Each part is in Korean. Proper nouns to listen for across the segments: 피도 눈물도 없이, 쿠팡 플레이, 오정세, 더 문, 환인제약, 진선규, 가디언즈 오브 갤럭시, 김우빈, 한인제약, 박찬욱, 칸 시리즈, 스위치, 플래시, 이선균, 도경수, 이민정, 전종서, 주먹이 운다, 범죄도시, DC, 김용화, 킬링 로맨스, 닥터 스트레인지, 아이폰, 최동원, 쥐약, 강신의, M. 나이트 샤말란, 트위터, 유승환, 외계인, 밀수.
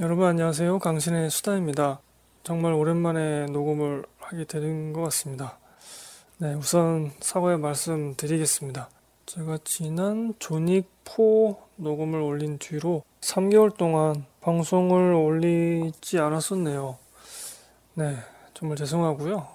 여러분 안녕하세요. 강신의 수다입니다. 정말 오랜만에 녹음을 하게 되는 것 같습니다. 네, 우선 사과의 말씀 드리겠습니다. 제가 지난 존윅4 녹음을 올린 뒤로 3개월 동안 방송을 올리지 않았었네요. 네, 정말 죄송하고요.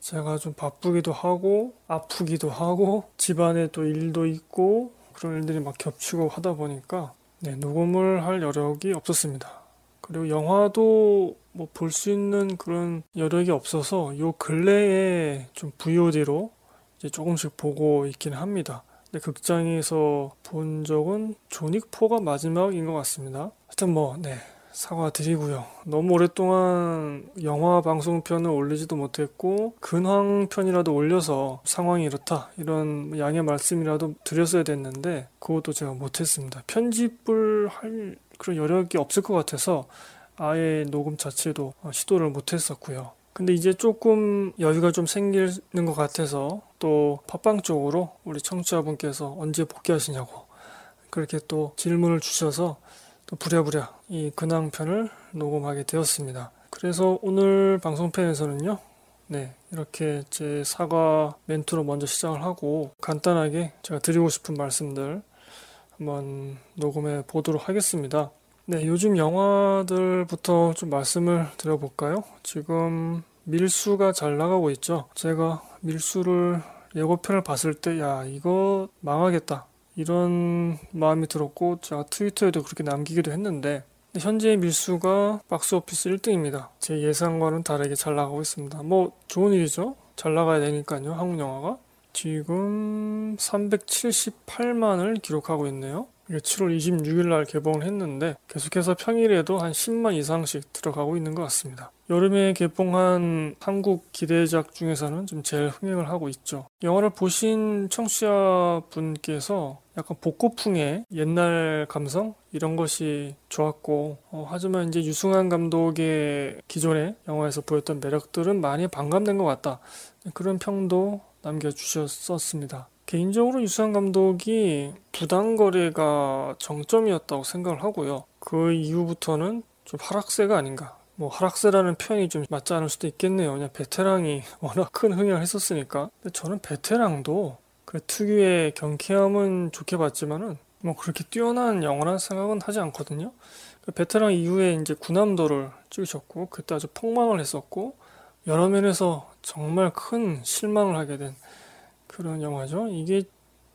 제가 좀 바쁘기도 하고 아프기도 하고 집안에 또 일도 있고 그런 일들이 막 겹치고 하다 보니까 네, 녹음을 할 여력이 없었습니다. 그리고 영화도 뭐 볼 수 있는 그런 여력이 없어서 요 근래에 좀 VOD로 이제 조금씩 보고 있긴 합니다. 근데 극장에서 본 적은 존윅4가 마지막인 것 같습니다. 하여튼 뭐 네, 사과드리고요. 너무 오랫동안 영화 방송편을 올리지도 못했고 근황편이라도 올려서 상황이 이렇다 이런 양해 말씀이라도 드렸어야 됐는데 그것도 제가 못했습니다. 편집을 할 그런 여력이 없을 것 같아서 아예 녹음 자체도 시도를 못했었고요. 근데 이제 조금 여유가 좀 생기는 것 같아서 또 팟빵 쪽으로 우리 청취자분께서 언제 복귀하시냐고 그렇게 또 질문을 주셔서 또 부랴부랴 이 근황편을 녹음하게 되었습니다. 그래서 오늘 방송편에서는요. 네, 이렇게 제 사과 멘트로 먼저 시작을 하고 간단하게 제가 드리고 싶은 말씀들 한번 녹음해 보도록 하겠습니다. 네, 요즘 영화들부터 좀 말씀을 드려볼까요? 지금 밀수가 잘 나가고 있죠. 제가 밀수를 예고편을 봤을 때 야, 이거 망하겠다. 이런 마음이 들었고 제가 트위터에도 그렇게 남기기도 했는데 현재 밀수가 박스오피스 1등입니다. 제 예상과는 다르게 잘 나가고 있습니다. 뭐 좋은 일이죠. 잘 나가야 되니까요. 한국 영화가 지금 378만을 기록하고 있네요. 이게 7월 26일 날 개봉을 했는데 계속해서 평일에도 한 10만 이상씩 들어가고 있는 것 같습니다. 여름에 개봉한 한국 기대작 중에서는 좀 제일 흥행을 하고 있죠. 영화를 보신 청취자분께서 약간 복고풍의 옛날 감성 이런 것이 좋았고 하지만 이제 유승환 감독의 기존의 영화에서 보였던 매력들은 많이 반감된 것 같다. 그런 평도 남겨주셨었습니다. 개인적으로 유승환 감독이 부당거래가 정점이었다고 생각을 하고요. 그 이후부터는 좀 하락세가 아닌가. 뭐 하락세라는 표현이 좀 맞지 않을 수도 있겠네요. 그냥 베테랑이 워낙 큰 흥행을 했었으니까. 근데 저는 베테랑도 그 특유의 경쾌함은 좋게 봤지만은 뭐 그렇게 뛰어난 영화란 생각은 하지 않거든요. 베테랑 이후에 이제 군함도를 찍으셨고 그때 아주 폭망을 했었고 여러 면에서 정말 큰 실망을 하게 된 그런 영화죠. 이게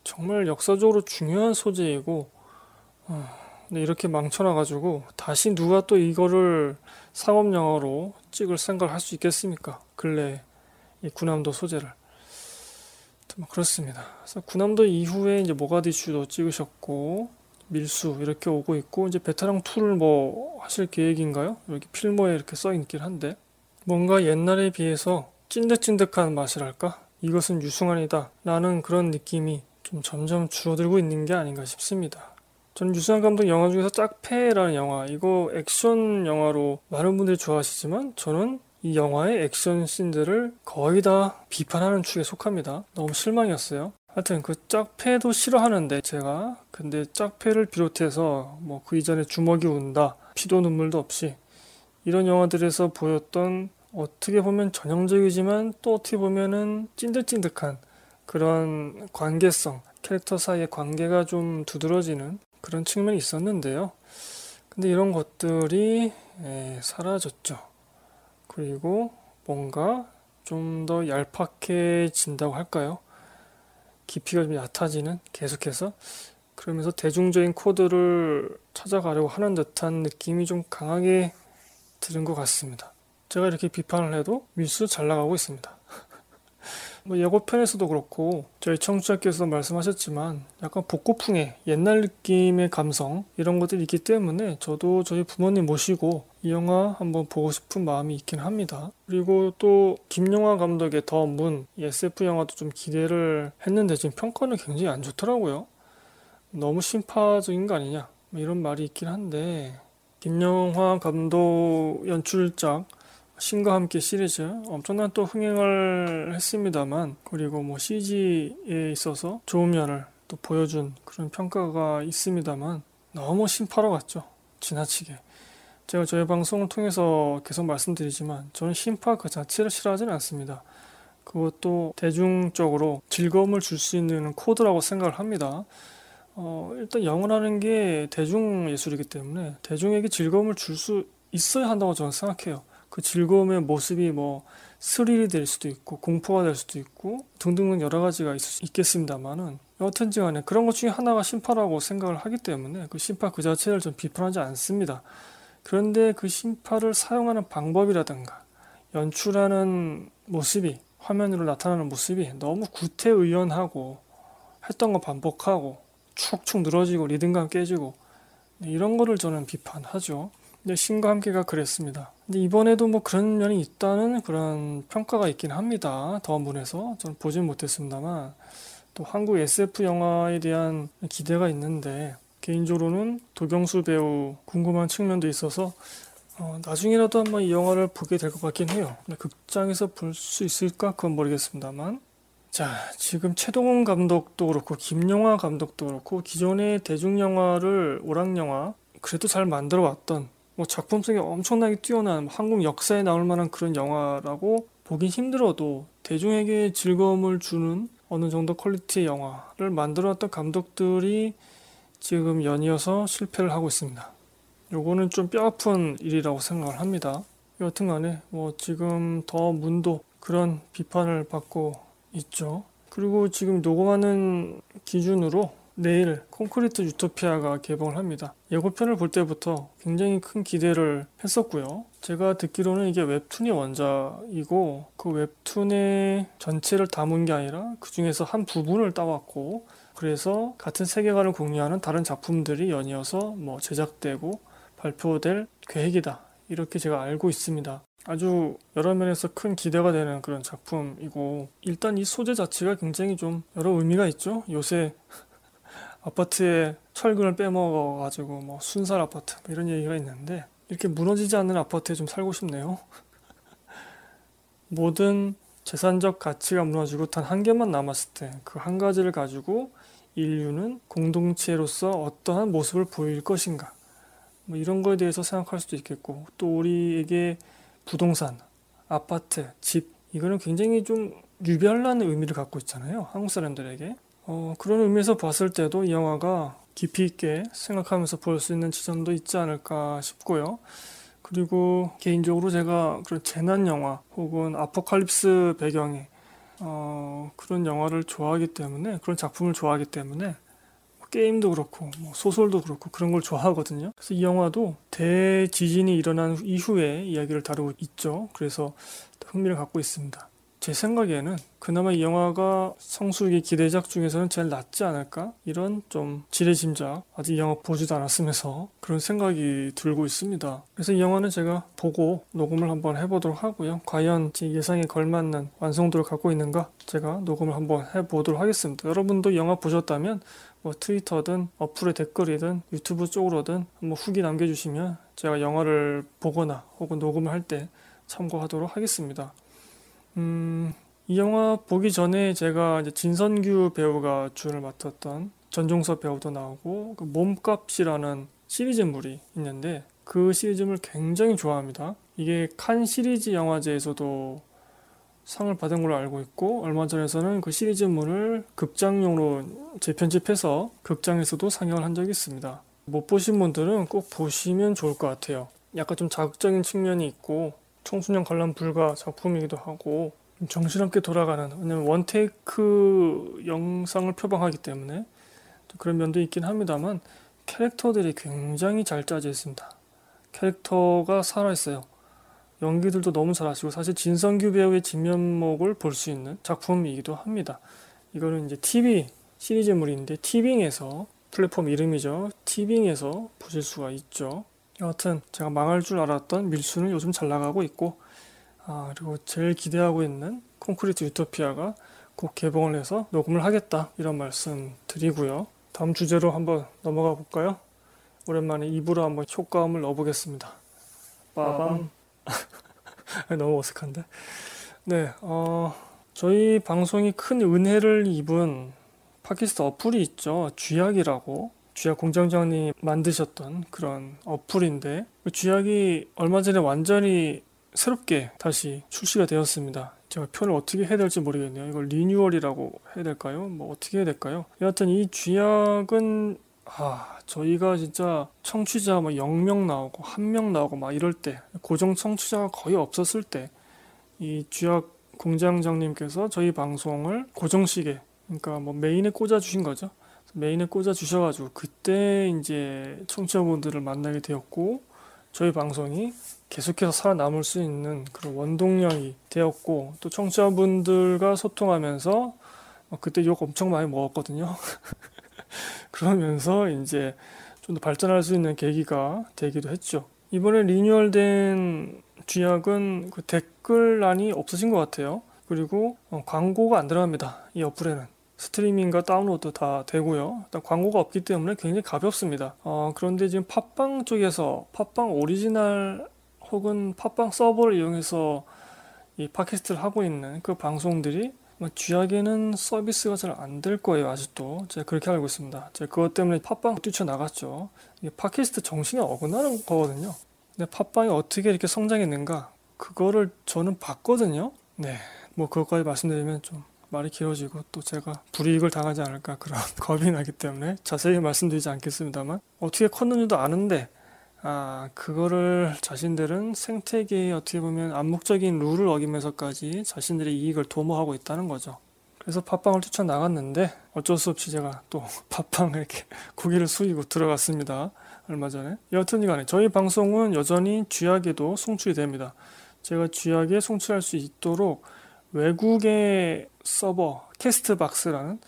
정말 역사적으로 중요한 소재이고 근데 이렇게 망쳐놔가지고 다시 누가 또 이거를 상업영화로 찍을 생각을 할 수 있겠습니까? 근래 이 군함도 소재를. 그렇습니다. 그래서 군함도 이후에 이제 모가디슈도 찍으셨고 밀수 이렇게 오고 있고 이제 베테랑 2를 뭐 하실 계획인가요? 여기 필모에 이렇게 써있긴 한데 뭔가 옛날에 비해서 찐득찐득한 맛이랄까? 이것은 유승환이다 라는 그런 느낌이 좀 점점 줄어들고 있는 게 아닌가 싶습니다. 저는 유승환 감독 영화 중에서 짝패라는 영화, 이거 액션 영화로 많은 분들이 좋아하시지만 저는 이 영화의 액션 씬들을 거의 다 비판하는 축에 속합니다. 너무 실망이었어요. 하여튼 그 짝패도 싫어하는데 제가 근데 짝패를 비롯해서 뭐 그 이전에 주먹이 운다, 피도 눈물도 없이 이런 영화들에서 보였던 어떻게 보면 전형적이지만 또 어떻게 보면은 찐득찐득한 그런 관계성, 캐릭터 사이의 관계가 좀 두드러지는 그런 측면이 있었는데요. 근데 이런 것들이 사라졌죠. 그리고 뭔가 좀 더 얄팍해진다고 할까요? 깊이가 좀 얕아지는 계속해서 그러면서 대중적인 코드를 찾아가려고 하는 듯한 느낌이 좀 강하게 들은 것 같습니다. 제가 이렇게 비판을 해도 밀수 잘 나가고 있습니다. 뭐 예고편에서도 그렇고 저희 청취자께서 말씀하셨지만 약간 복고풍의 옛날 느낌의 감성 이런 것들이 있기 때문에 저도 저희 부모님 모시고 이 영화 한번 보고 싶은 마음이 있긴 합니다. 그리고 또 김용화 감독의 더 문, SF 영화도 좀 기대를 했는데 지금 평가는 굉장히 안 좋더라고요. 너무 신파적인 거 아니냐 이런 말이 있긴 한데 김용화 감독 연출작 신과 함께 시리즈 엄청난 또 흥행을 했습니다만 그리고 뭐 CG에 있어서 좋은 면을 또 보여준 그런 평가가 있습니다만 너무 신파로 갔죠. 지나치게. 제가 저희 방송을 통해서 계속 말씀드리지만 저는 신파 그 자체를 싫어하지는 않습니다. 그것도 대중적으로 즐거움을 줄 수 있는 코드라고 생각을 합니다. 일단 영화라는 게 대중예술이기 때문에 대중에게 즐거움을 줄 수 있어야 한다고 저는 생각해요. 그 즐거움의 모습이 뭐 스릴이 될 수도 있고 공포가 될 수도 있고 등등 여러 가지가 있겠습니다만은 여하튼지 간에 그런 것 중에 하나가 신파라고 생각을 하기 때문에 그 신파 그 자체를 좀 비판하지 않습니다. 그런데 그 신파를 사용하는 방법이라든가 연출하는 모습이 화면으로 나타나는 모습이 너무 구태의연하고 했던 거 반복하고 축축 늘어지고 리듬감 깨지고 이런 거를 저는 비판하죠. 근데 신과 함께가 그랬습니다. 근데 이번에도 뭐 그런 면이 있다는 그런 평가가 있긴 합니다. 더 문에서 저는 보진 못했습니다만 또 한국 SF 영화에 대한 기대가 있는데 개인적으로는 도경수 배우 궁금한 측면도 있어서 나중에라도 한번 이 영화를 보게 될 것 같긴 해요. 근데 극장에서 볼 수 있을까? 그건 모르겠습니다만 자 지금 최동원 감독도 그렇고 김용화 감독도 그렇고 기존의 대중영화를 오락영화 그래도 잘 만들어왔던 뭐 작품성이 엄청나게 뛰어난 한국 역사에 나올 만한 그런 영화라고 보긴 힘들어도 대중에게 즐거움을 주는 어느 정도 퀄리티의 영화를 만들어왔던 감독들이 지금 연이어서 실패를 하고 있습니다. 요거는 좀 뼈아픈 일이라고 생각을 합니다. 여튼 간에 뭐 지금 더 문도 그런 비판을 받고 있죠. 그리고 지금 녹음하는 기준으로 내일 콘크리트 유토피아가 개봉을 합니다. 예고편을 볼 때부터 굉장히 큰 기대를 했었고요. 제가 듣기로는 이게 웹툰이 원작이고 그 웹툰의 전체를 담은 게 아니라 그 중에서 한 부분을 따왔고 그래서 같은 세계관을 공유하는 다른 작품들이 연이어서 뭐 제작되고 발표될 계획이다. 이렇게 제가 알고 있습니다. 아주 여러 면에서 큰 기대가 되는 그런 작품이고 일단 이 소재 자체가 굉장히 좀 여러 의미가 있죠. 요새 아파트에 철근을 빼먹어가지고 뭐 순살 아파트 이런 얘기가 있는데 이렇게 무너지지 않는 아파트에 좀 살고 싶네요. 모든 재산적 가치가 무너지고 단 한 개만 남았을 때 그 한 가지를 가지고 인류는 공동체로서 어떠한 모습을 보일 것인가 뭐 이런 거에 대해서 생각할 수도 있겠고 또 우리에게 부동산, 아파트, 집 이거는 굉장히 좀 유별난 의미를 갖고 있잖아요. 한국 사람들에게. 그런 의미에서 봤을 때도 이 영화가 깊이 있게 생각하면서 볼 수 있는 지점도 있지 않을까 싶고요. 그리고 개인적으로 제가 그런 재난 영화 혹은 아포칼립스 배경의 그런 영화를 좋아하기 때문에 그런 작품을 좋아하기 때문에 게임도 그렇고 뭐 소설도 그렇고 그런 걸 좋아하거든요. 그래서 이 영화도 대지진이 일어난 이후에 이야기를 다루고 있죠. 그래서 흥미를 갖고 있습니다. 제 생각에는 그나마 이 영화가 성수기 기대작 중에서는 제일 낫지 않을까? 이런 좀 지레짐작, 아직 영화 보지도 않았으면서 그런 생각이 들고 있습니다. 그래서 이 영화는 제가 보고 녹음을 한번 해보도록 하고요. 과연 제 예상에 걸맞는 완성도를 갖고 있는가? 제가 녹음을 한번 해보도록 하겠습니다. 여러분도 영화 보셨다면 뭐 트위터든 어플의 댓글이든 유튜브 쪽으로든 한번 후기 남겨주시면 제가 영화를 보거나 혹은 녹음을 할 때 참고하도록 하겠습니다. 이 영화 보기 전에 제가 이제 진선규 배우가 주연을 맡았던 전종서 배우도 나오고 그 몸값이라는 시리즈물이 있는데 그 시리즈물 굉장히 좋아합니다. 이게 칸 시리즈 영화제에서도 상을 받은 걸로 알고 있고 얼마 전에서는 그 시리즈물을 극장용으로 재편집해서 극장에서도 상영을 한 적이 있습니다. 못 보신 분들은 꼭 보시면 좋을 것 같아요. 약간 좀 자극적인 측면이 있고 청소년 관람 불가 작품이기도 하고 정신없게 돌아가는 왜냐면 원테이크 영상을 표방하기 때문에 그런 면도 있긴 합니다만 캐릭터들이 굉장히 잘 짜져 있습니다. 캐릭터가 살아있어요. 연기들도 너무 잘하시고 사실 진선규 배우의 진면목을 볼 수 있는 작품이기도 합니다. 이거는 이제 TV 시리즈물인데 티빙에서 플랫폼 이름이죠. 티빙에서 보실 수가 있죠. 여하튼 제가 망할 줄 알았던 밀수는 요즘 잘 나가고 있고 그리고 제일 기대하고 있는 콘크리트 유토피아가 곧 개봉을 해서 녹음을 하겠다 이런 말씀 드리고요. 다음 주제로 한번 넘어가 볼까요? 오랜만에 입으로 한번 효과음을 넣어보겠습니다. 빠밤. 너무 어색한데? 네, 저희 방송이 큰 은혜를 입은 팟캐스트 어플이 있죠. 쥐약이라고 쥐약 공장장님이 만드셨던 그런 어플인데, 쥐약이 얼마 전에 완전히 새롭게 다시 출시가 되었습니다. 제가 표현을 어떻게 해야 될지 모르겠네요. 이걸 리뉴얼이라고 해야 될까요? 뭐 어떻게 해야 될까요? 여하튼 이 쥐약은 저희가 진짜 청취자 0명 나오고 1명 나오고 막 이럴 때, 고정 청취자가 거의 없었을 때 이 쥐약 공장장님께서 저희 방송을 고정식에, 그러니까 메인에 꽂아주신 거죠. 메인에 꽂아주셔가지고 그때 이제 청취자분들을 만나게 되었고, 저희 방송이 계속해서 살아남을 수 있는 그런 원동력이 되었고, 또 청취자분들과 소통하면서 그때 욕 엄청 많이 먹었거든요. 그러면서 이제 좀 더 발전할 수 있는 계기가 되기도 했죠. 이번에 리뉴얼된 쥐약은 그 댓글란이 없어진 것 같아요. 그리고 광고가 안 들어갑니다. 이 어플에는. 스트리밍과 다운로드 다 되고요. 일단 광고가 없기 때문에 굉장히 가볍습니다. 그런데 지금 팟빵 쪽에서 팟빵 오리지널 혹은 팟빵 서버를 이용해서 이 팟캐스트를 하고 있는 그 방송들이 쥐약에는 서비스가 잘 안 될 거예요. 아직도. 제가 그렇게 알고 있습니다. 제가 그것 때문에 팟빵 뛰쳐나갔죠. 이게 팟캐스트 정신에 어긋나는 거거든요. 근데 팟빵이 어떻게 이렇게 성장했는가, 그거를 저는 봤거든요. 네, 그것까지 말씀드리면 좀 말이 길어지고 또 제가 불이익을 당하지 않을까 그런 겁이 나기 때문에 자세히 말씀드리지 않겠습니다만, 어떻게 컸는지도 아는데 그거를 자신들은 생태계에 어떻게 보면 암묵적인 룰을 어기면서까지 자신들의 이익을 도모하고 있다는 거죠. 그래서 팟빵을 뛰쳐나갔는데 어쩔 수 없이 제가 또 팟빵을 이렇게 고개를 숙이고 들어갔습니다. 얼마 전에. 여튼 이간에 저희 방송은 여전히 쥐약에도 송출이 됩니다. 제가 쥐약에 송출할 수 있도록 외국의 서버, 캐스트박스라는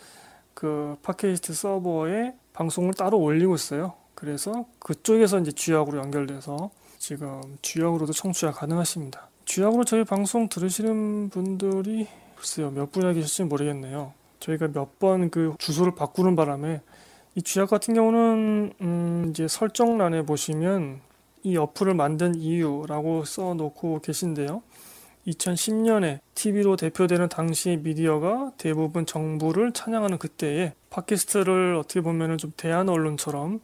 그 팟캐스트 서버에 방송을 따로 올리고 있어요. 그래서 그쪽에서 이제 쥐약으로 연결돼서 지금 쥐약으로도 청취가 가능하십니다. 쥐약으로 저희 방송 들으시는 분들이 글쎄요, 몇 분이나 계실지 모르겠네요. 저희가 몇 번 그 주소를 바꾸는 바람에 이 쥐약 같은 경우는 이제 설정란에 보시면 이 어플을 만든 이유라고 써놓고 계신데요. 2010년에 TV로 대표되는 당시의 미디어가 대부분 정부를 찬양하는 그때에 팟캐스트를 어떻게 보면 좀 대안 언론처럼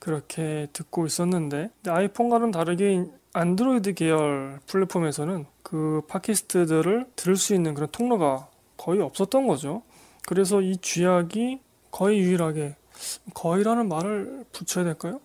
그렇게 듣고 있었는데, 아이폰과는 다르게 안드로이드 계열 플랫폼에서는 그 팟캐스트들을 들을 수 있는 그런 통로가 거의 없었던 거죠. 그래서 이 쥐약이 거의 유일하게, 거의라는 말을 붙여야 될까요?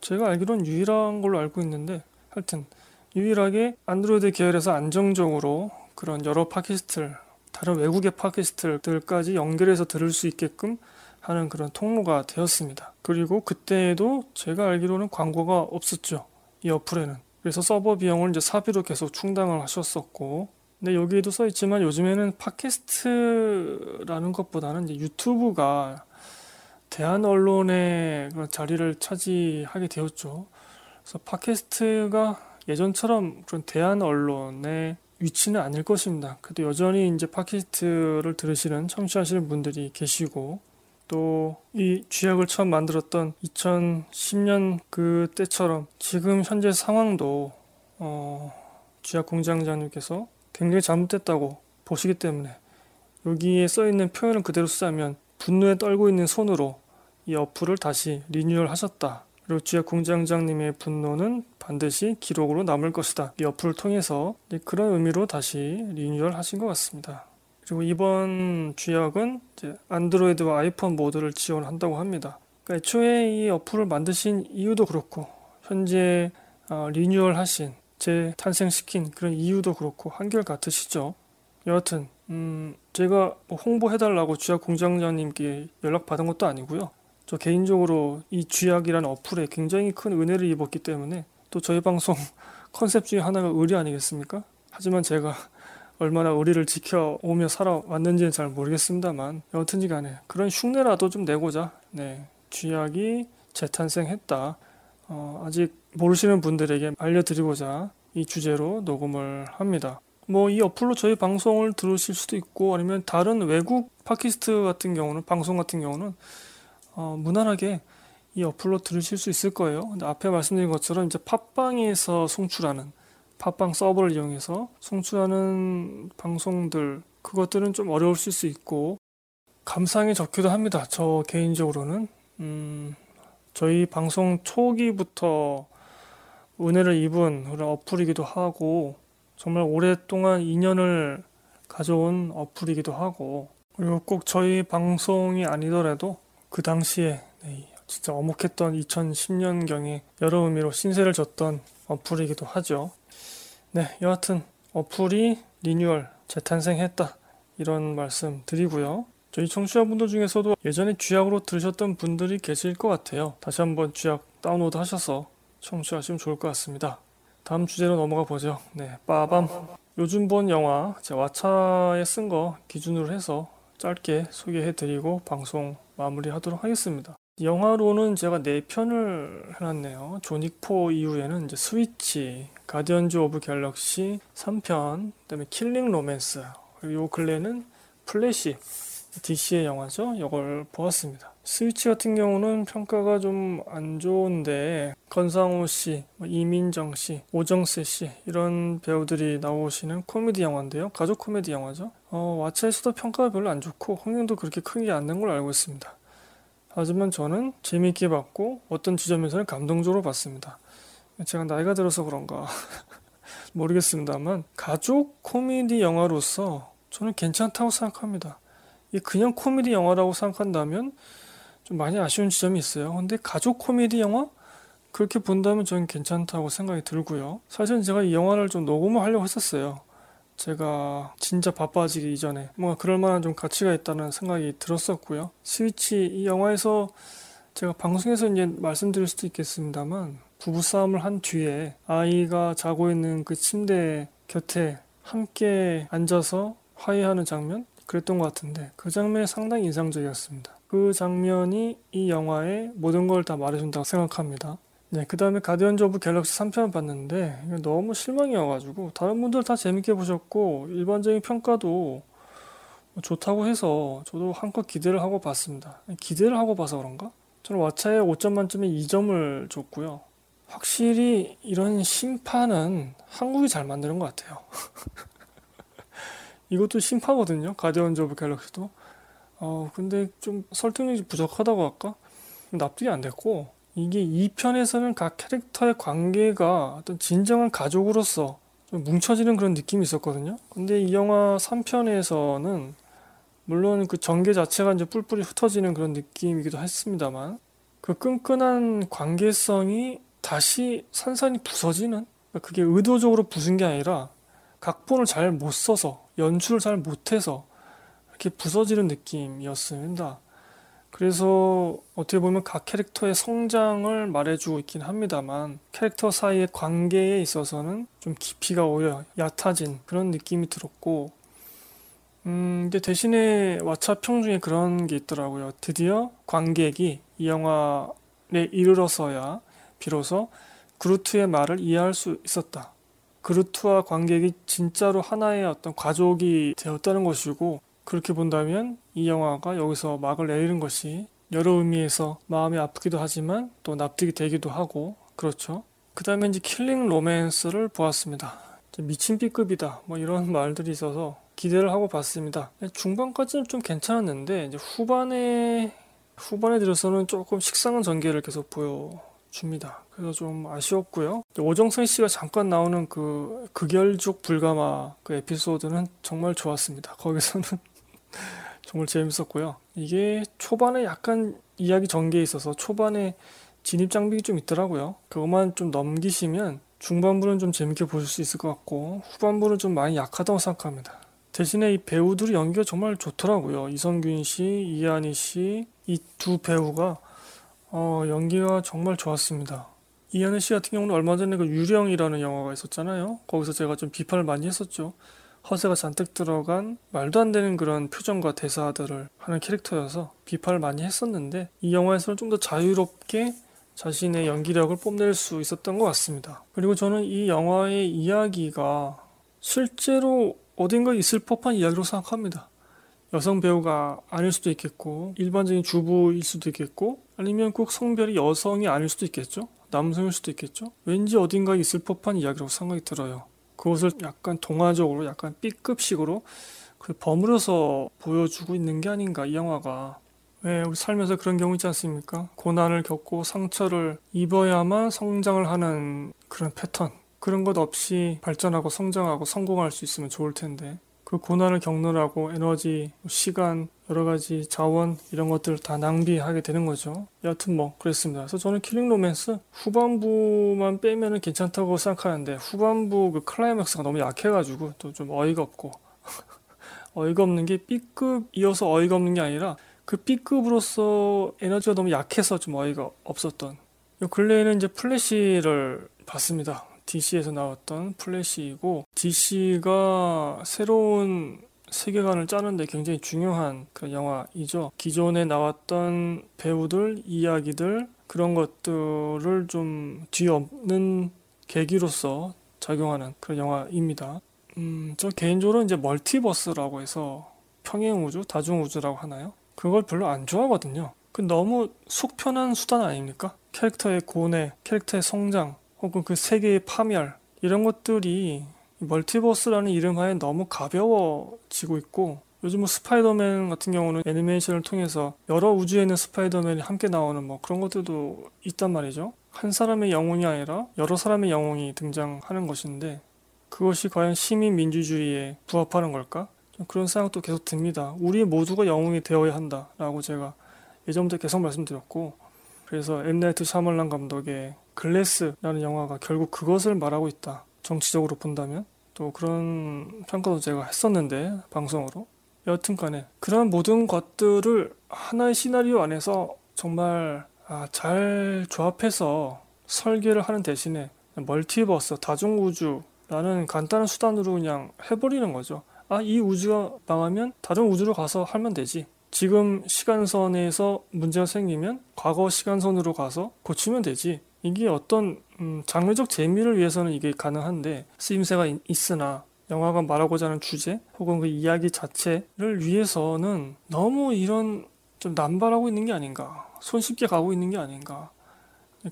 제가 알기로는 유일한 걸로 알고 있는데, 하여튼 유일하게 안드로이드 계열에서 안정적으로 그런 여러 팟캐스트를, 다른 외국의 팟캐스트들까지 연결해서 들을 수 있게끔 하는 그런 통로가 되었습니다. 그리고 그때에도 제가 알기로는 광고가 없었죠. 이 어플에는. 그래서 서버 비용을 이제 사비로 계속 충당을 하셨었고, 근데 여기에도 써있지만 요즘에는 팟캐스트라는 것보다는 이제 유튜브가 대한 언론의 그런 자리를 차지하게 되었죠. 그래서 팟캐스트가 예전처럼 그런 대한 언론의 위치는 아닐 것입니다. 그래도 여전히 이제 팟캐스트를 들으시는, 청취하시는 분들이 계시고, 또 이 쥐약을 처음 만들었던 2010년 그때처럼 지금 현재 상황도 쥐약 공장장님께서 굉장히 잘못됐다고 보시기 때문에 여기에 써있는 표현을 그대로 쓰자면 분노에 떨고 있는 손으로 이 어플을 다시 리뉴얼 하셨다. 그리고 쥐약 공장장님의 분노는 반드시 기록으로 남을 것이다. 이 어플을 통해서 그런 의미로 다시 리뉴얼 하신 것 같습니다. 그리고 이번 쥐약은 이제 안드로이드와 아이폰 모드를 지원한다고 합니다. 그러니까 애초에 이 어플을 만드신 이유도 그렇고, 현재 리뉴얼 하신, 재탄생시킨 그런 이유도 그렇고 한결같으시죠. 여하튼 제가 홍보해달라고 쥐약 공장장님께 연락받은 것도 아니고요. 저 개인적으로 이 쥐약이라는 어플에 굉장히 큰 은혜를 입었기 때문에, 또 저희 방송 컨셉 중에 하나가 의리 아니겠습니까? 하지만 제가 얼마나 의리를 지켜오며 살아왔는지는 잘 모르겠습니다만, 여튼지 간에 그런 흉내라도 좀 내고자, 네, 쥐약이 재탄생했다. 아직 모르시는 분들에게 알려드리고자 이 주제로 녹음을 합니다. 이 어플로 저희 방송을 들으실 수도 있고, 아니면 다른 외국 팟캐스트 같은 경우는, 방송 같은 경우는 무난하게 이 어플로 들으실 수 있을 거예요. 근데 앞에 말씀드린 것처럼 이제 팟빵에서 송출하는, 팟빵 서버를 이용해서 송출하는 방송들, 그것들은 좀 어려우실 수 있고 감상에 적기도 합니다. 저 개인적으로는 저희 방송 초기부터 은혜를 입은 그런 어플이기도 하고, 정말 오랫동안 인연을 가져온 어플이기도 하고, 그리고 꼭 저희 방송이 아니더라도 그 당시에 진짜 어묵했던 2010년경에 여러 의미로 신세를 졌던 어플이기도 하죠. 네, 여하튼 어플이 리뉴얼, 재탄생했다, 이런 말씀 드리고요. 저희 청취자분들 중에서도 예전에 쥐약으로 들으셨던 분들이 계실 것 같아요. 다시 한번 쥐약 다운로드 하셔서 청취하시면 좋을 것 같습니다. 다음 주제로 넘어가 보죠. 네, 빠밤. 요즘 본 영화, 제 왓챠에 쓴 거 기준으로 해서 짧게 소개해드리고 방송 마무리하도록 하겠습니다. 영화로는 제가 4편을 해놨네요. 존윅4 이후에는 이제 스위치, 가디언즈 오브 갤럭시 3편, 그다음에 킬링 로맨스, 그리고 요 근래는 플래시, DC의 영화죠. 이걸 보았습니다. 스위치 같은 경우는 평가가 좀 안 좋은데 건상우 씨, 이민정 씨, 오정세 씨 이런 배우들이 나오시는 코미디 영화인데요. 가족 코미디 영화죠. 왓챠에서도 평가가 별로 안 좋고 흥행도 그렇게 크게 안 난 걸로 알고 있습니다. 하지만 저는 재미있게 봤고 어떤 지점에서는 감동적으로 봤습니다. 제가 나이가 들어서 그런가 모르겠습니다만 가족 코미디 영화로서 저는 괜찮다고 생각합니다. 이 그냥 코미디 영화라고 생각한다면 좀 많이 아쉬운 지점이 있어요. 근데 가족 코미디 영화? 그렇게 본다면 저는 괜찮다고 생각이 들고요. 사실은 제가 이 영화를 좀 녹음을 하려고 했었어요. 제가 진짜 바빠지기 이전에 뭔가 그럴만한 좀 가치가 있다는 생각이 들었었고요. 스위치 이 영화에서 제가 방송에서 이제 말씀드릴 수도 있겠습니다만 부부싸움을 한 뒤에 아이가 자고 있는 그 침대 곁에 함께 앉아서 화해하는 장면? 그랬던 것 같은데 그 장면이 상당히 인상적이었습니다. 그 장면이 이 영화의 모든 걸 다 말해준다고 생각합니다. 네, 그 다음에 가디언즈 오브 갤럭시 3편을 봤는데 이거 너무 실망이어가지고 다른 분들 다 재밌게 보셨고 일반적인 평가도 좋다고 해서 저도 한껏 기대를 하고 봤습니다. 기대를 하고 봐서 그런가? 저는 왓챠에 5점 만점에 2점을 줬고요. 확실히 이런 심판은 한국이 잘 만드는 것 같아요. 이것도 심파거든요. 가디언즈 오브 갤럭시도. 근데 좀 설득력이 부족하다고 할까? 납득이 안 됐고 이게 2편에서는 각 캐릭터의 관계가 어떤 진정한 가족으로서 좀 뭉쳐지는 그런 느낌이 있었거든요. 근데 이 영화 3편에서는 물론 그 전개 자체가 이제 뿔뿔이 흩어지는 그런 느낌이기도 했습니다만 그 끈끈한 관계성이 다시 산산이 부서지는? 그게 의도적으로 부순 게 아니라 각본을 잘 못 써서 연출을 잘 못해서 이렇게 부서지는 느낌이었습니다. 그래서 어떻게 보면 각 캐릭터의 성장을 말해주고 있긴 합니다만 캐릭터 사이의 관계에 있어서는 좀 깊이가 오히려 얕아진 그런 느낌이 들었고 근데 대신에 왓챠평 중에 그런 게 있더라고요. 드디어 관객이 이 영화에 이르러서야 비로소 그루트의 말을 이해할 수 있었다. 그루트와 관객이 진짜로 하나의 어떤 가족이 되었다는 것이고 그렇게 본다면 이 영화가 여기서 막을 내리는 것이 여러 의미에서 마음이 아프기도 하지만 또 납득이 되기도 하고 그렇죠. 그 다음에 이제 킬링 로맨스를 보았습니다. 미친 B급이다 뭐 이런 말들이 있어서 기대를 하고 봤습니다. 중반까지는 좀 괜찮았는데 이제 후반에 들어서는 조금 식상한 전개를 계속 보여줍니다. 그래서 좀 아쉬웠고요. 오정세 씨가 잠깐 나오는 그 극열족 불가마 그 에피소드는 정말 좋았습니다. 거기서는 정말 재밌었고요. 이게 초반에 약간 이야기 전개에 있어서 초반에 진입 장벽이 좀 있더라고요. 그것만 좀 넘기시면 중반부는 좀 재밌게 보실 수 있을 것 같고 후반부는 좀 많이 약하다고 생각합니다. 대신에 이 배우들이 연기가 정말 좋더라고요. 이선균 씨, 이하늬 씨, 이 두 배우가 연기가 정말 좋았습니다. 이하늬 씨 같은 경우는 얼마 전에 그 유령이라는 영화가 있었잖아요. 거기서 제가 좀 비판을 많이 했었죠. 허세가 잔뜩 들어간 말도 안 되는 그런 표정과 대사들을 하는 캐릭터여서 비판을 많이 했었는데 이 영화에서는 좀 더 자유롭게 자신의 연기력을 뽐낼 수 있었던 것 같습니다. 그리고 저는 이 영화의 이야기가 실제로 어딘가 있을 법한 이야기로 생각합니다. 여성 배우가 아닐 수도 있겠고 일반적인 주부일 수도 있겠고 아니면 꼭 성별이 여성이 아닐 수도 있겠죠. 남성일 수도 있겠죠. 왠지 어딘가에 있을 법한 이야기라고 생각이 들어요. 그것을 약간 동화적으로 약간 B급식으로 버무려서 보여주고 있는 게 아닌가 이 영화가. 네, 우리 살면서 그런 경우 있지 않습니까? 고난을 겪고 상처를 입어야만 성장을 하는 그런 패턴, 그런 것 없이 발전하고 성장하고 성공할 수 있으면 좋을 텐데, 그 고난을 겪느라고 에너지, 시간, 여러 가지 자원 이런 것들 다 낭비하게 되는 거죠. 여하튼 뭐 그랬습니다. 그래서 저는 킬링 로맨스 후반부만 빼면은 괜찮다고 생각하는데, 후반부 그 클라이맥스가 너무 약해가지고 또 좀 어이가 없고 어이가 없는 게 B급이어서 어이가 없는 게 아니라 그 B급으로서 에너지가 너무 약해서 좀 어이가 없었던. 요 근래에는 이제 플래시를 봤습니다. DC에서 나왔던 플래시이고, DC가 새로운 세계관을 짜는데 굉장히 중요한 그런 영화이죠. 기존에 나왔던 배우들, 이야기들, 그런 것들을 좀 뒤엎는 계기로서 작용하는 그런 영화입니다. 저 개인적으로 이제 멀티버스라고 해서 평행우주, 다중우주라고 하나요? 그걸 별로 안 좋아하거든요. 그 너무 속 편한 수단 아닙니까? 캐릭터의 고뇌, 캐릭터의 성장, 혹은 그 세계의 파멸, 이런 것들이 멀티버스라는 이름하에 너무 가벼워지고 있고, 요즘 뭐 스파이더맨 같은 경우는 애니메이션을 통해서 여러 우주에 있는 스파이더맨이 함께 나오는 뭐 그런 것들도 있단 말이죠. 한 사람의 영웅이 아니라 여러 사람의 영웅이 등장하는 것인데, 그것이 과연 시민 민주주의에 부합하는 걸까? 그런 생각도 계속 듭니다. 우리 모두가 영웅이 되어야 한다라고 제가 예전부터 계속 말씀드렸고, 그래서 M. 나이트 샤말란 감독의 글래스라는 영화가 결국 그것을 말하고 있다. 정치적으로 본다면. 또 그런 평가도 제가 했었는데, 방송으로. 여튼 간에 그런 모든 것들을 하나의 시나리오 안에서 정말 잘 조합해서 설계를 하는 대신에 멀티버스, 다중우주라는 간단한 수단으로 그냥 해버리는 거죠. 이 우주가 망하면 다른 우주로 가서 하면 되지. 지금 시간선에서 문제가 생기면 과거 시간선으로 가서 고치면 되지. 이게 어떤 장르적 재미를 위해서는 이게 가능한데, 쓰임새가 있으나 영화가 말하고자 하는 주제 혹은 그 이야기 자체를 위해서는 너무 이런 좀 남발하고 있는 게 아닌가, 손쉽게 가고 있는 게 아닌가,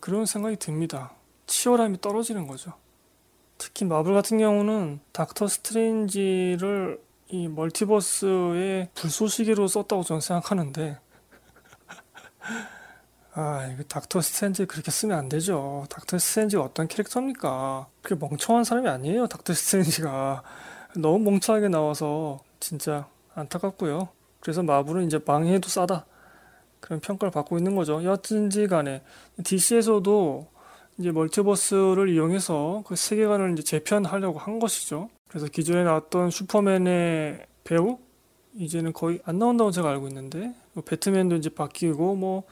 그런 생각이 듭니다. 치열함이 떨어지는 거죠. 특히 마블 같은 경우는 닥터 스트레인지를 이 멀티버스의 불쏘시개로 썼다고 저는 생각하는데 이거 닥터 스트레인지 그렇게 쓰면 안 되죠. 닥터 스트레인지가 어떤 캐릭터입니까? 그게 멍청한 사람이 아니에요. 닥터 스트레인지가 너무 멍청하게 나와서 진짜 안타깝고요. 그래서 마블은 이제 망해도 싸다, 그런 평가를 받고 있는 거죠. 여하튼지 간에 DC에서도 이제 멀티버스를 이용해서 그 세계관을 이제 재편하려고 한 것이죠. 그래서 기존에 나왔던 슈퍼맨의 배우 이제는 거의 안 나온다고 제가 알고 있는데, 배트맨도 이제 바뀌고 뭐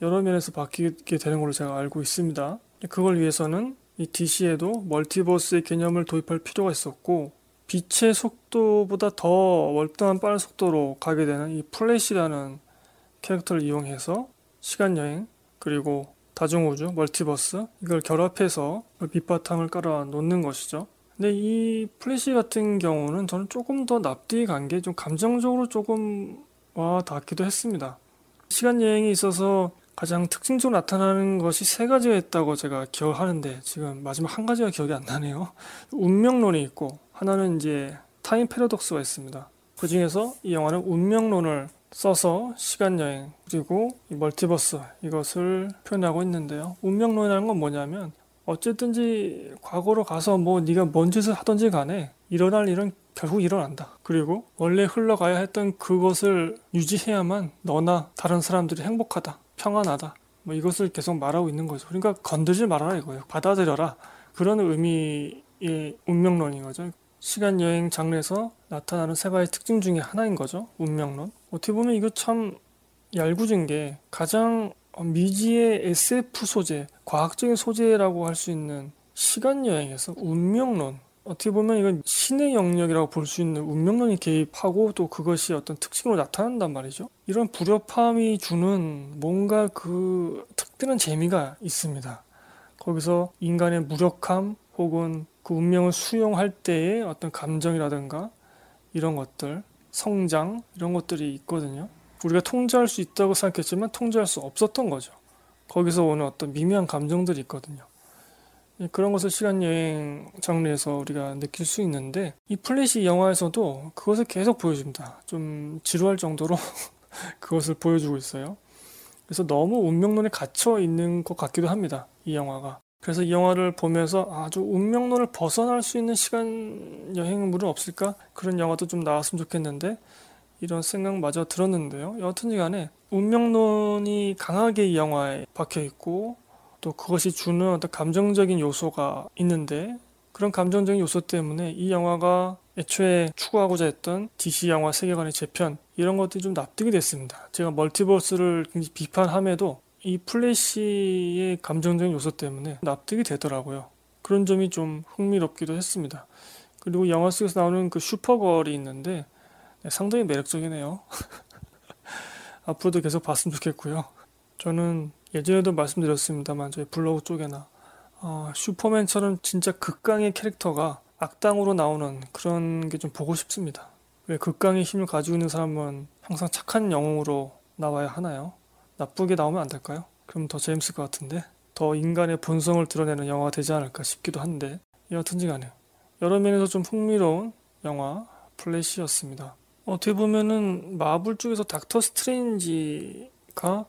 여러 면에서 바뀌게 되는 걸로 제가 알고 있습니다. 그걸 위해서는 이 DC에도 멀티버스의 개념을 도입할 필요가 있었고, 빛의 속도보다 더 월등한 빠른 속도로 가게 되는 이 플래시라는 캐릭터를 이용해서 시간여행, 그리고 다중우주, 멀티버스, 이걸 결합해서 밑바탕을 깔아 놓는 것이죠. 근데 이 플래시 같은 경우는 저는 조금 더 납득이 간 게 좀 감정적으로 조금 와 닿기도 했습니다. 시간여행이 있어서 가장 특징적으로 나타나는 것이 세 가지가 있다고 제가 기억하는데, 지금 마지막 한 가지가 기억이 안 나네요. 운명론이 있고, 하나는 이제 타임 패러독스가 있습니다. 그 중에서 이 영화는 운명론을 써서 시간여행, 그리고 이 멀티버스, 이것을 표현하고 있는데요. 운명론이라는 건 뭐냐면, 어쨌든지 과거로 가서 뭐 네가 뭔 짓을 하든지 간에 일어날 일은 결국 일어난다. 그리고 원래 흘러가야 했던 그것을 유지해야만 너나 다른 사람들이 행복하다, 평안하다, 뭐 이것을 계속 말하고 있는 거죠. 그러니까 건들지 말아라 이거예요. 받아들여라. 그런 의미의 운명론인 거죠. 시간여행 장르에서 나타나는 세 가지 특징 중에 하나인 거죠, 운명론. 어떻게 보면 이거 참 얄궂은 게, 가장 미지의 SF 소재, 과학적인 소재라고 할 수 있는 시간여행에서 운명론, 어떻게 보면 이건 신의 영역이라고 볼 수 있는 운명론이 개입하고, 또 그것이 어떤 특징으로 나타난단 말이죠. 이런 불협화음이 주는 뭔가 그 특별한 재미가 있습니다. 거기서 인간의 무력함 혹은 그 운명을 수용할 때의 어떤 감정이라든가 이런 것들, 성장, 이런 것들이 있거든요. 우리가 통제할 수 있다고 생각했지만 통제할 수 없었던 거죠. 거기서 오는 어떤 미묘한 감정들이 있거든요. 그런 것을 시간여행 장르에서 우리가 느낄 수 있는데, 이 플래시 영화에서도 그것을 계속 보여줍니다. 좀 지루할 정도로 그것을 보여주고 있어요. 그래서 너무 운명론에 갇혀 있는 것 같기도 합니다, 이 영화가. 그래서 이 영화를 보면서 아주 운명론을 벗어날 수 있는 시간 여행물은 없을까? 그런 영화도 좀 나왔으면 좋겠는데 이런 생각마저 들었는데요. 여하튼 간에 운명론이 강하게 이 영화에 박혀있고 또 그것이 주는 어떤 감정적인 요소가 있는데 그런 감정적인 요소 때문에 이 영화가 애초에 추구하고자 했던 DC 영화 세계관의 재편 이런 것들이 좀 납득이 됐습니다. 제가 멀티버스를 굉장히 비판함에도 이 플래시의 감정적인 요소 때문에 납득이 되더라고요. 그런 점이 좀 흥미롭기도 했습니다. 그리고 영화 속에서 나오는 그 슈퍼걸이 있는데 상당히 매력적이네요. 앞으로도 계속 봤으면 좋겠고요. 저는 예전에도 말씀드렸습니다만 저희 블로그 쪽에나 슈퍼맨처럼 진짜 극강의 캐릭터가 악당으로 나오는 그런 게 좀 보고 싶습니다. 왜 극강의 힘을 가지고 있는 사람은 항상 착한 영웅으로 나와야 하나요? 나쁘게 나오면 안 될까요? 그럼 더 재밌을 것 같은데 더 인간의 본성을 드러내는 영화가 되지 않을까 싶기도 한데 여하튼지 간에 여러 면에서 좀 흥미로운 영화 플래시였습니다. 어떻게 보면은 마블 쪽에서 닥터 스트레인지가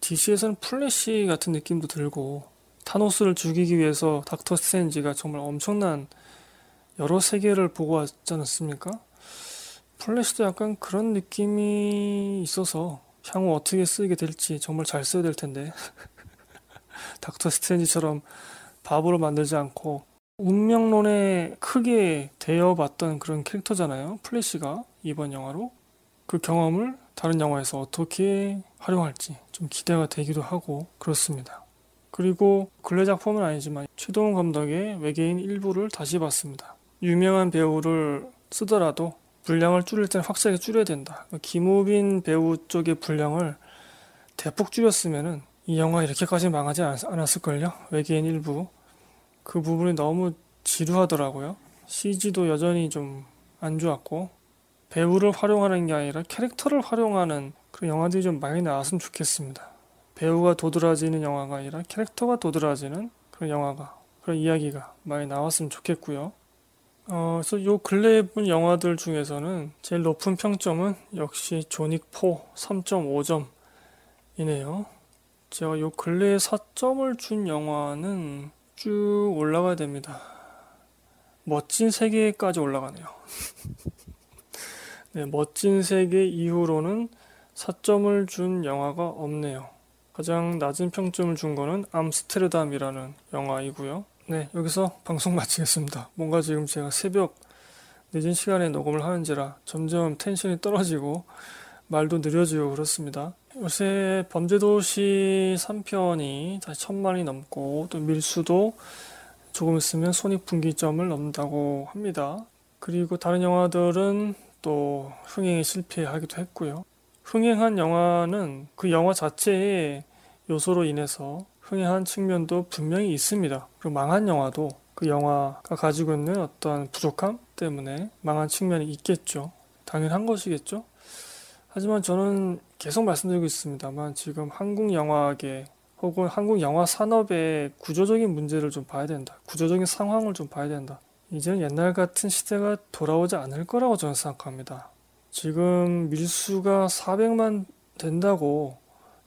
DC에서는 플래시 같은 느낌도 들고 타노스를 죽이기 위해서 닥터 스트레인지가 정말 엄청난 여러 세계를 보고 왔지 않았습니까? 플래시도 약간 그런 느낌이 있어서 향후 어떻게 쓰게 될지 정말 잘 써야 될 텐데 닥터 스트레인지처럼 바보로 만들지 않고 운명론에 크게 대여받던 그런 캐릭터잖아요. 플래시가 이번 영화로 그 경험을 다른 영화에서 어떻게 활용할지 좀 기대가 되기도 하고 그렇습니다. 그리고 근래 작품은 아니지만 최동원 감독의 외계인 1부를 다시 봤습니다. 유명한 배우를 쓰더라도 분량을 줄일 때는 확실하게 줄여야 된다. 김우빈 배우 쪽의 분량을 대폭 줄였으면 이 영화 이렇게까지 망하지 않았을걸요? 외계인 1부. 그 부분이 너무 지루하더라고요. CG도 여전히 좀 안 좋았고 배우를 활용하는 게 아니라 캐릭터를 활용하는 그런 영화들이 좀 많이 나왔으면 좋겠습니다. 배우가 도드라지는 영화가 아니라 캐릭터가 도드라지는 그런 영화가, 그런 이야기가 많이 나왔으면 좋겠고요. 그래서 요 근래에 본 영화들 중에서는 제일 높은 평점은 역시 존윅4 3.5점이네요. 제가 요 근래에 4점을 준 영화는 쭉 올라가야 됩니다. 멋진 세계까지 올라가네요. 네, 멋진 세계 이후로는 4점을 준 영화가 없네요. 가장 낮은 평점을 준 거는 암스테르담이라는 영화이고요. 네, 여기서 방송 마치겠습니다. 뭔가 지금 제가 새벽 늦은 시간에 녹음을 하는지라 점점 텐션이 떨어지고 말도 느려지고 그렇습니다. 요새 범죄도시 3편이 다시 1000만이 넘고 또 밀수도 조금 있으면 손익분기점을 넘는다고 합니다. 그리고 다른 영화들은 또 흥행에 실패하기도 했고요. 흥행한 영화는 그 영화 자체의 요소로 인해서 흥행한 측면도 분명히 있습니다. 그리고 망한 영화도 그 영화가 가지고 있는 어떤 부족함 때문에 망한 측면이 있겠죠. 당연한 것이겠죠. 하지만 저는 계속 말씀드리고 있습니다만 지금 한국 영화계 혹은 한국 영화 산업의 구조적인 문제를 좀 봐야 된다. 구조적인 상황을 좀 봐야 된다. 이제는 옛날 같은 시대가 돌아오지 않을 거라고 저는 생각합니다. 지금 밀수가 400만 된다고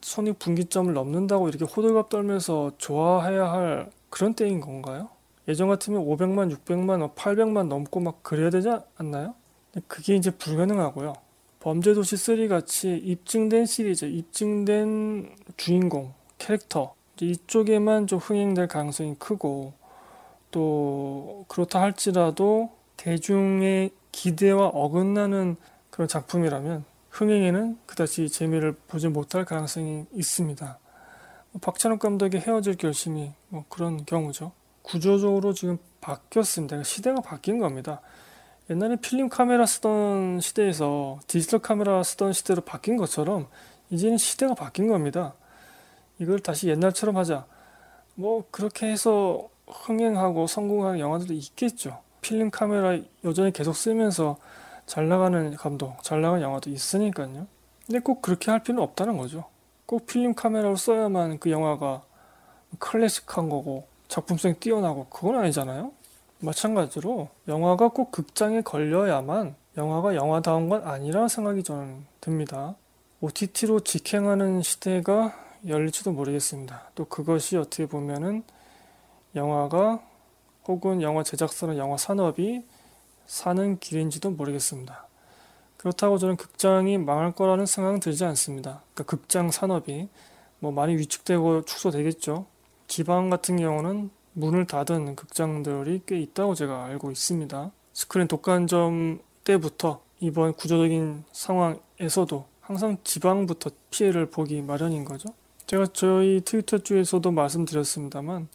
손익분기점을 넘는다고 이렇게 호들갑 떨면서 좋아해야 할 그런 때인 건가요? 예전 같으면 500만, 600만, 800만 넘고 막 그래야 되지 않나요? 그게 이제 불가능하고요. 범죄도시 3같이 입증된 시리즈, 입증된 주인공, 캐릭터 이쪽에만 좀 흥행될 가능성이 크고 또 그렇다 할지라도 대중의 기대와 어긋나는 그런 작품이라면 흥행에는 그다지 재미를 보지 못할 가능성이 있습니다. 박찬욱 감독이 헤어질 결심이 뭐 그런 경우죠. 구조적으로 지금 바뀌었습니다. 시대가 바뀐 겁니다. 옛날에 필름 카메라 쓰던 시대에서 디지털 카메라 쓰던 시대로 바뀐 것처럼 이제는 시대가 바뀐 겁니다. 이걸 다시 옛날처럼 하자. 뭐 그렇게 해서 흥행하고 성공하는 영화들도 있겠죠. 필름 카메라 여전히 계속 쓰면서 잘 나가는 감독, 잘 나가는 영화도 있으니까요. 근데 꼭 그렇게 할 필요는 없다는 거죠. 꼭 필름 카메라로 써야만 그 영화가 클래식한 거고 작품성이 뛰어나고 그건 아니잖아요. 마찬가지로 영화가 꼭 극장에 걸려야만 영화가 영화다운 건 아니라는 생각이 저는 듭니다. OTT로 직행하는 시대가 열릴지도 모르겠습니다. 또 그것이 어떻게 보면은 영화가 혹은 영화 제작사나 영화 산업이 사는 길인지도 모르겠습니다. 그렇다고 저는 극장이 망할 거라는 생각은 들지 않습니다. 그러니까 극장 산업이 뭐 많이 위축되고 축소되겠죠. 지방 같은 경우는 문을 닫은 극장들이 꽤 있다고 제가 알고 있습니다. 스크린 독과점 때부터 이번 구조적인 상황에서도 항상 지방부터 피해를 보기 마련인 거죠. 제가 저희 트위터 쪽에서도 말씀드렸습니다만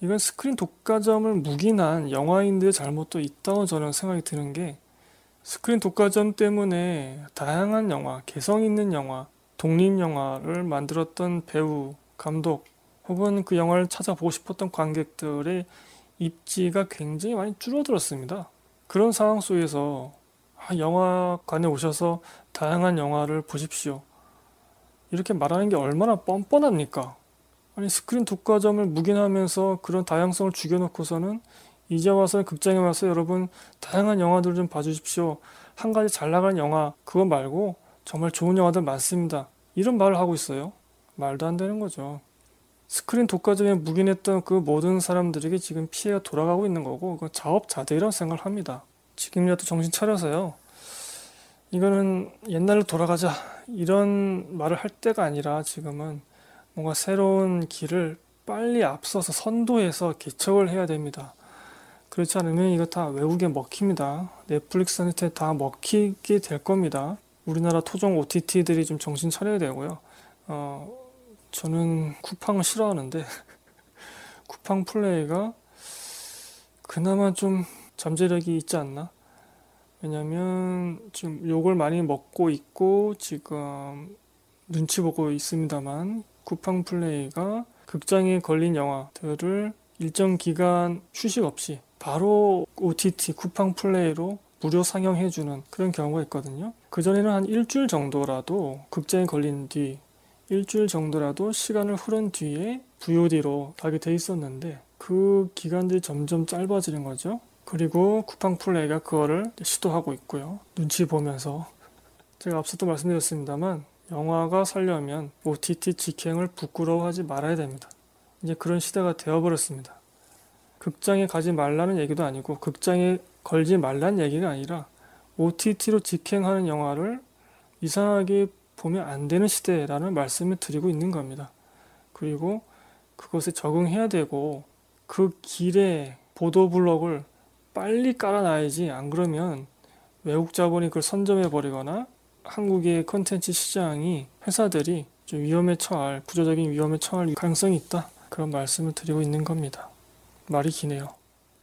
이건 스크린 독과점을 묵인한 영화인들의 잘못도 있다고 저는 생각이 드는 게 스크린 독과점 때문에 다양한 영화, 개성 있는 영화, 독립영화를 만들었던 배우, 감독 혹은 그 영화를 찾아보고 싶었던 관객들의 입지가 굉장히 많이 줄어들었습니다. 그런 상황 속에서 영화관에 오셔서 다양한 영화를 보십시오. 이렇게 말하는 게 얼마나 뻔뻔합니까? 아니 스크린 독과점을 묵인하면서 그런 다양성을 죽여놓고서는 이제 와서 극장에 와서 여러분 다양한 영화들을 좀 봐주십시오. 한 가지 잘 나가는 영화 그거 말고 정말 좋은 영화들 많습니다. 이런 말을 하고 있어요. 말도 안 되는 거죠. 스크린 독과점에 묵인했던 그 모든 사람들에게 지금 피해가 돌아가고 있는 거고 그건 자업자득이라고 생각을 합니다. 지금이라도 정신 차려서요. 이거는 옛날로 돌아가자 이런 말을 할 때가 아니라 지금은 뭔가 새로운 길을 빨리 앞서서 선도해서 개척을 해야 됩니다. 그렇지 않으면 이거 다 외국에 먹힙니다. 넷플릭스한테 다 먹히게 될 겁니다. 우리나라 토종 OTT들이 좀 정신 차려야 되고요. 저는 쿠팡을 싫어하는데 쿠팡 플레이가 그나마 좀 잠재력이 있지 않나? 왜냐면 지금 욕을 많이 먹고 있고 지금 눈치 보고 있습니다만 쿠팡 플레이가 극장에 걸린 영화들을 일정 기간 휴식 없이 바로 OTT 쿠팡 플레이로 무료 상영해주는 그런 경우가 있거든요. 그전에는 한 일주일 정도라도 극장에 걸린 뒤 일주일 정도라도 시간을 흐른 뒤에 VOD로 가게 돼 있었는데 그 기간들이 점점 짧아지는 거죠. 그리고 쿠팡 플레이가 그거를 시도하고 있고요. 눈치 보면서 제가 앞서도 말씀드렸습니다만 영화가 살려면 OTT 직행을 부끄러워하지 말아야 됩니다. 이제 그런 시대가 되어버렸습니다. 극장에 가지 말라는 얘기도 아니고 극장에 걸지 말라는 얘기가 아니라 OTT로 직행하는 영화를 이상하게 보면 안 되는 시대라는 말씀을 드리고 있는 겁니다. 그리고 그것에 적응해야 되고 그 길에 보도블록을 빨리 깔아놔야지 안 그러면 외국 자본이 그걸 선점해버리거나 한국의 콘텐츠 시장이 회사들이 좀 위험에 처할 구조적인 위험에 처할 가능성이 있다. 그런 말씀을 드리고 있는 겁니다. 말이 기네요.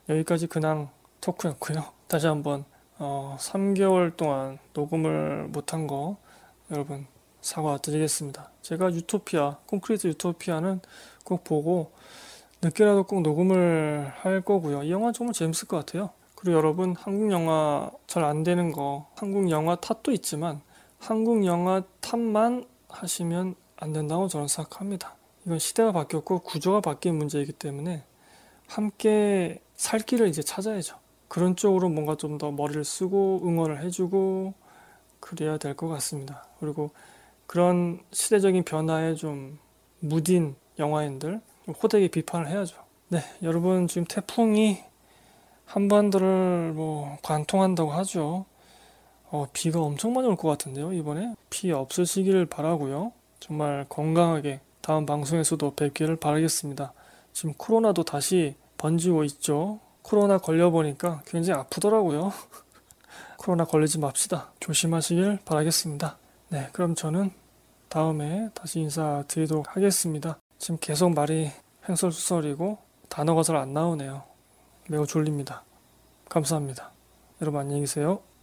여기까지 근황 토크였고요. 다시 한번 3개월 동안 녹음을 못한 거 여러분 사과드리겠습니다. 제가 유토피아, 콘크리트 유토피아는 꼭 보고 늦게라도 꼭 녹음을 할 거고요. 이 영화 정말 재밌을 것 같아요. 그리고 여러분 한국 영화 잘 안 되는 거 한국 영화 탓도 있지만 한국 영화 탓만 하시면 안 된다고 저는 생각합니다. 이건 시대가 바뀌었고 구조가 바뀐 문제이기 때문에 함께 살 길을 이제 찾아야죠. 그런 쪽으로 뭔가 좀 더 머리를 쓰고 응원을 해주고 그래야 될 것 같습니다. 그리고 그런 시대적인 변화에 좀 무딘 영화인들 호되게 비판을 해야죠. 네, 여러분 지금 태풍이 한반도를 뭐 관통한다고 하죠. 비가 엄청 많이 올 것 같은데요. 이번에 비 없으시길 바라고요. 정말 건강하게 다음 방송에서도 뵙기를 바라겠습니다. 지금 코로나도 다시 번지고 있죠. 코로나 걸려보니까 굉장히 아프더라고요. 코로나 걸리지 맙시다. 조심하시길 바라겠습니다. 네, 그럼 저는 다음에 다시 인사드리도록 하겠습니다. 지금 계속 말이 횡설수설이고 단어가 잘 안 나오네요. 매우 졸립니다. 감사합니다. 여러분 안녕히 계세요.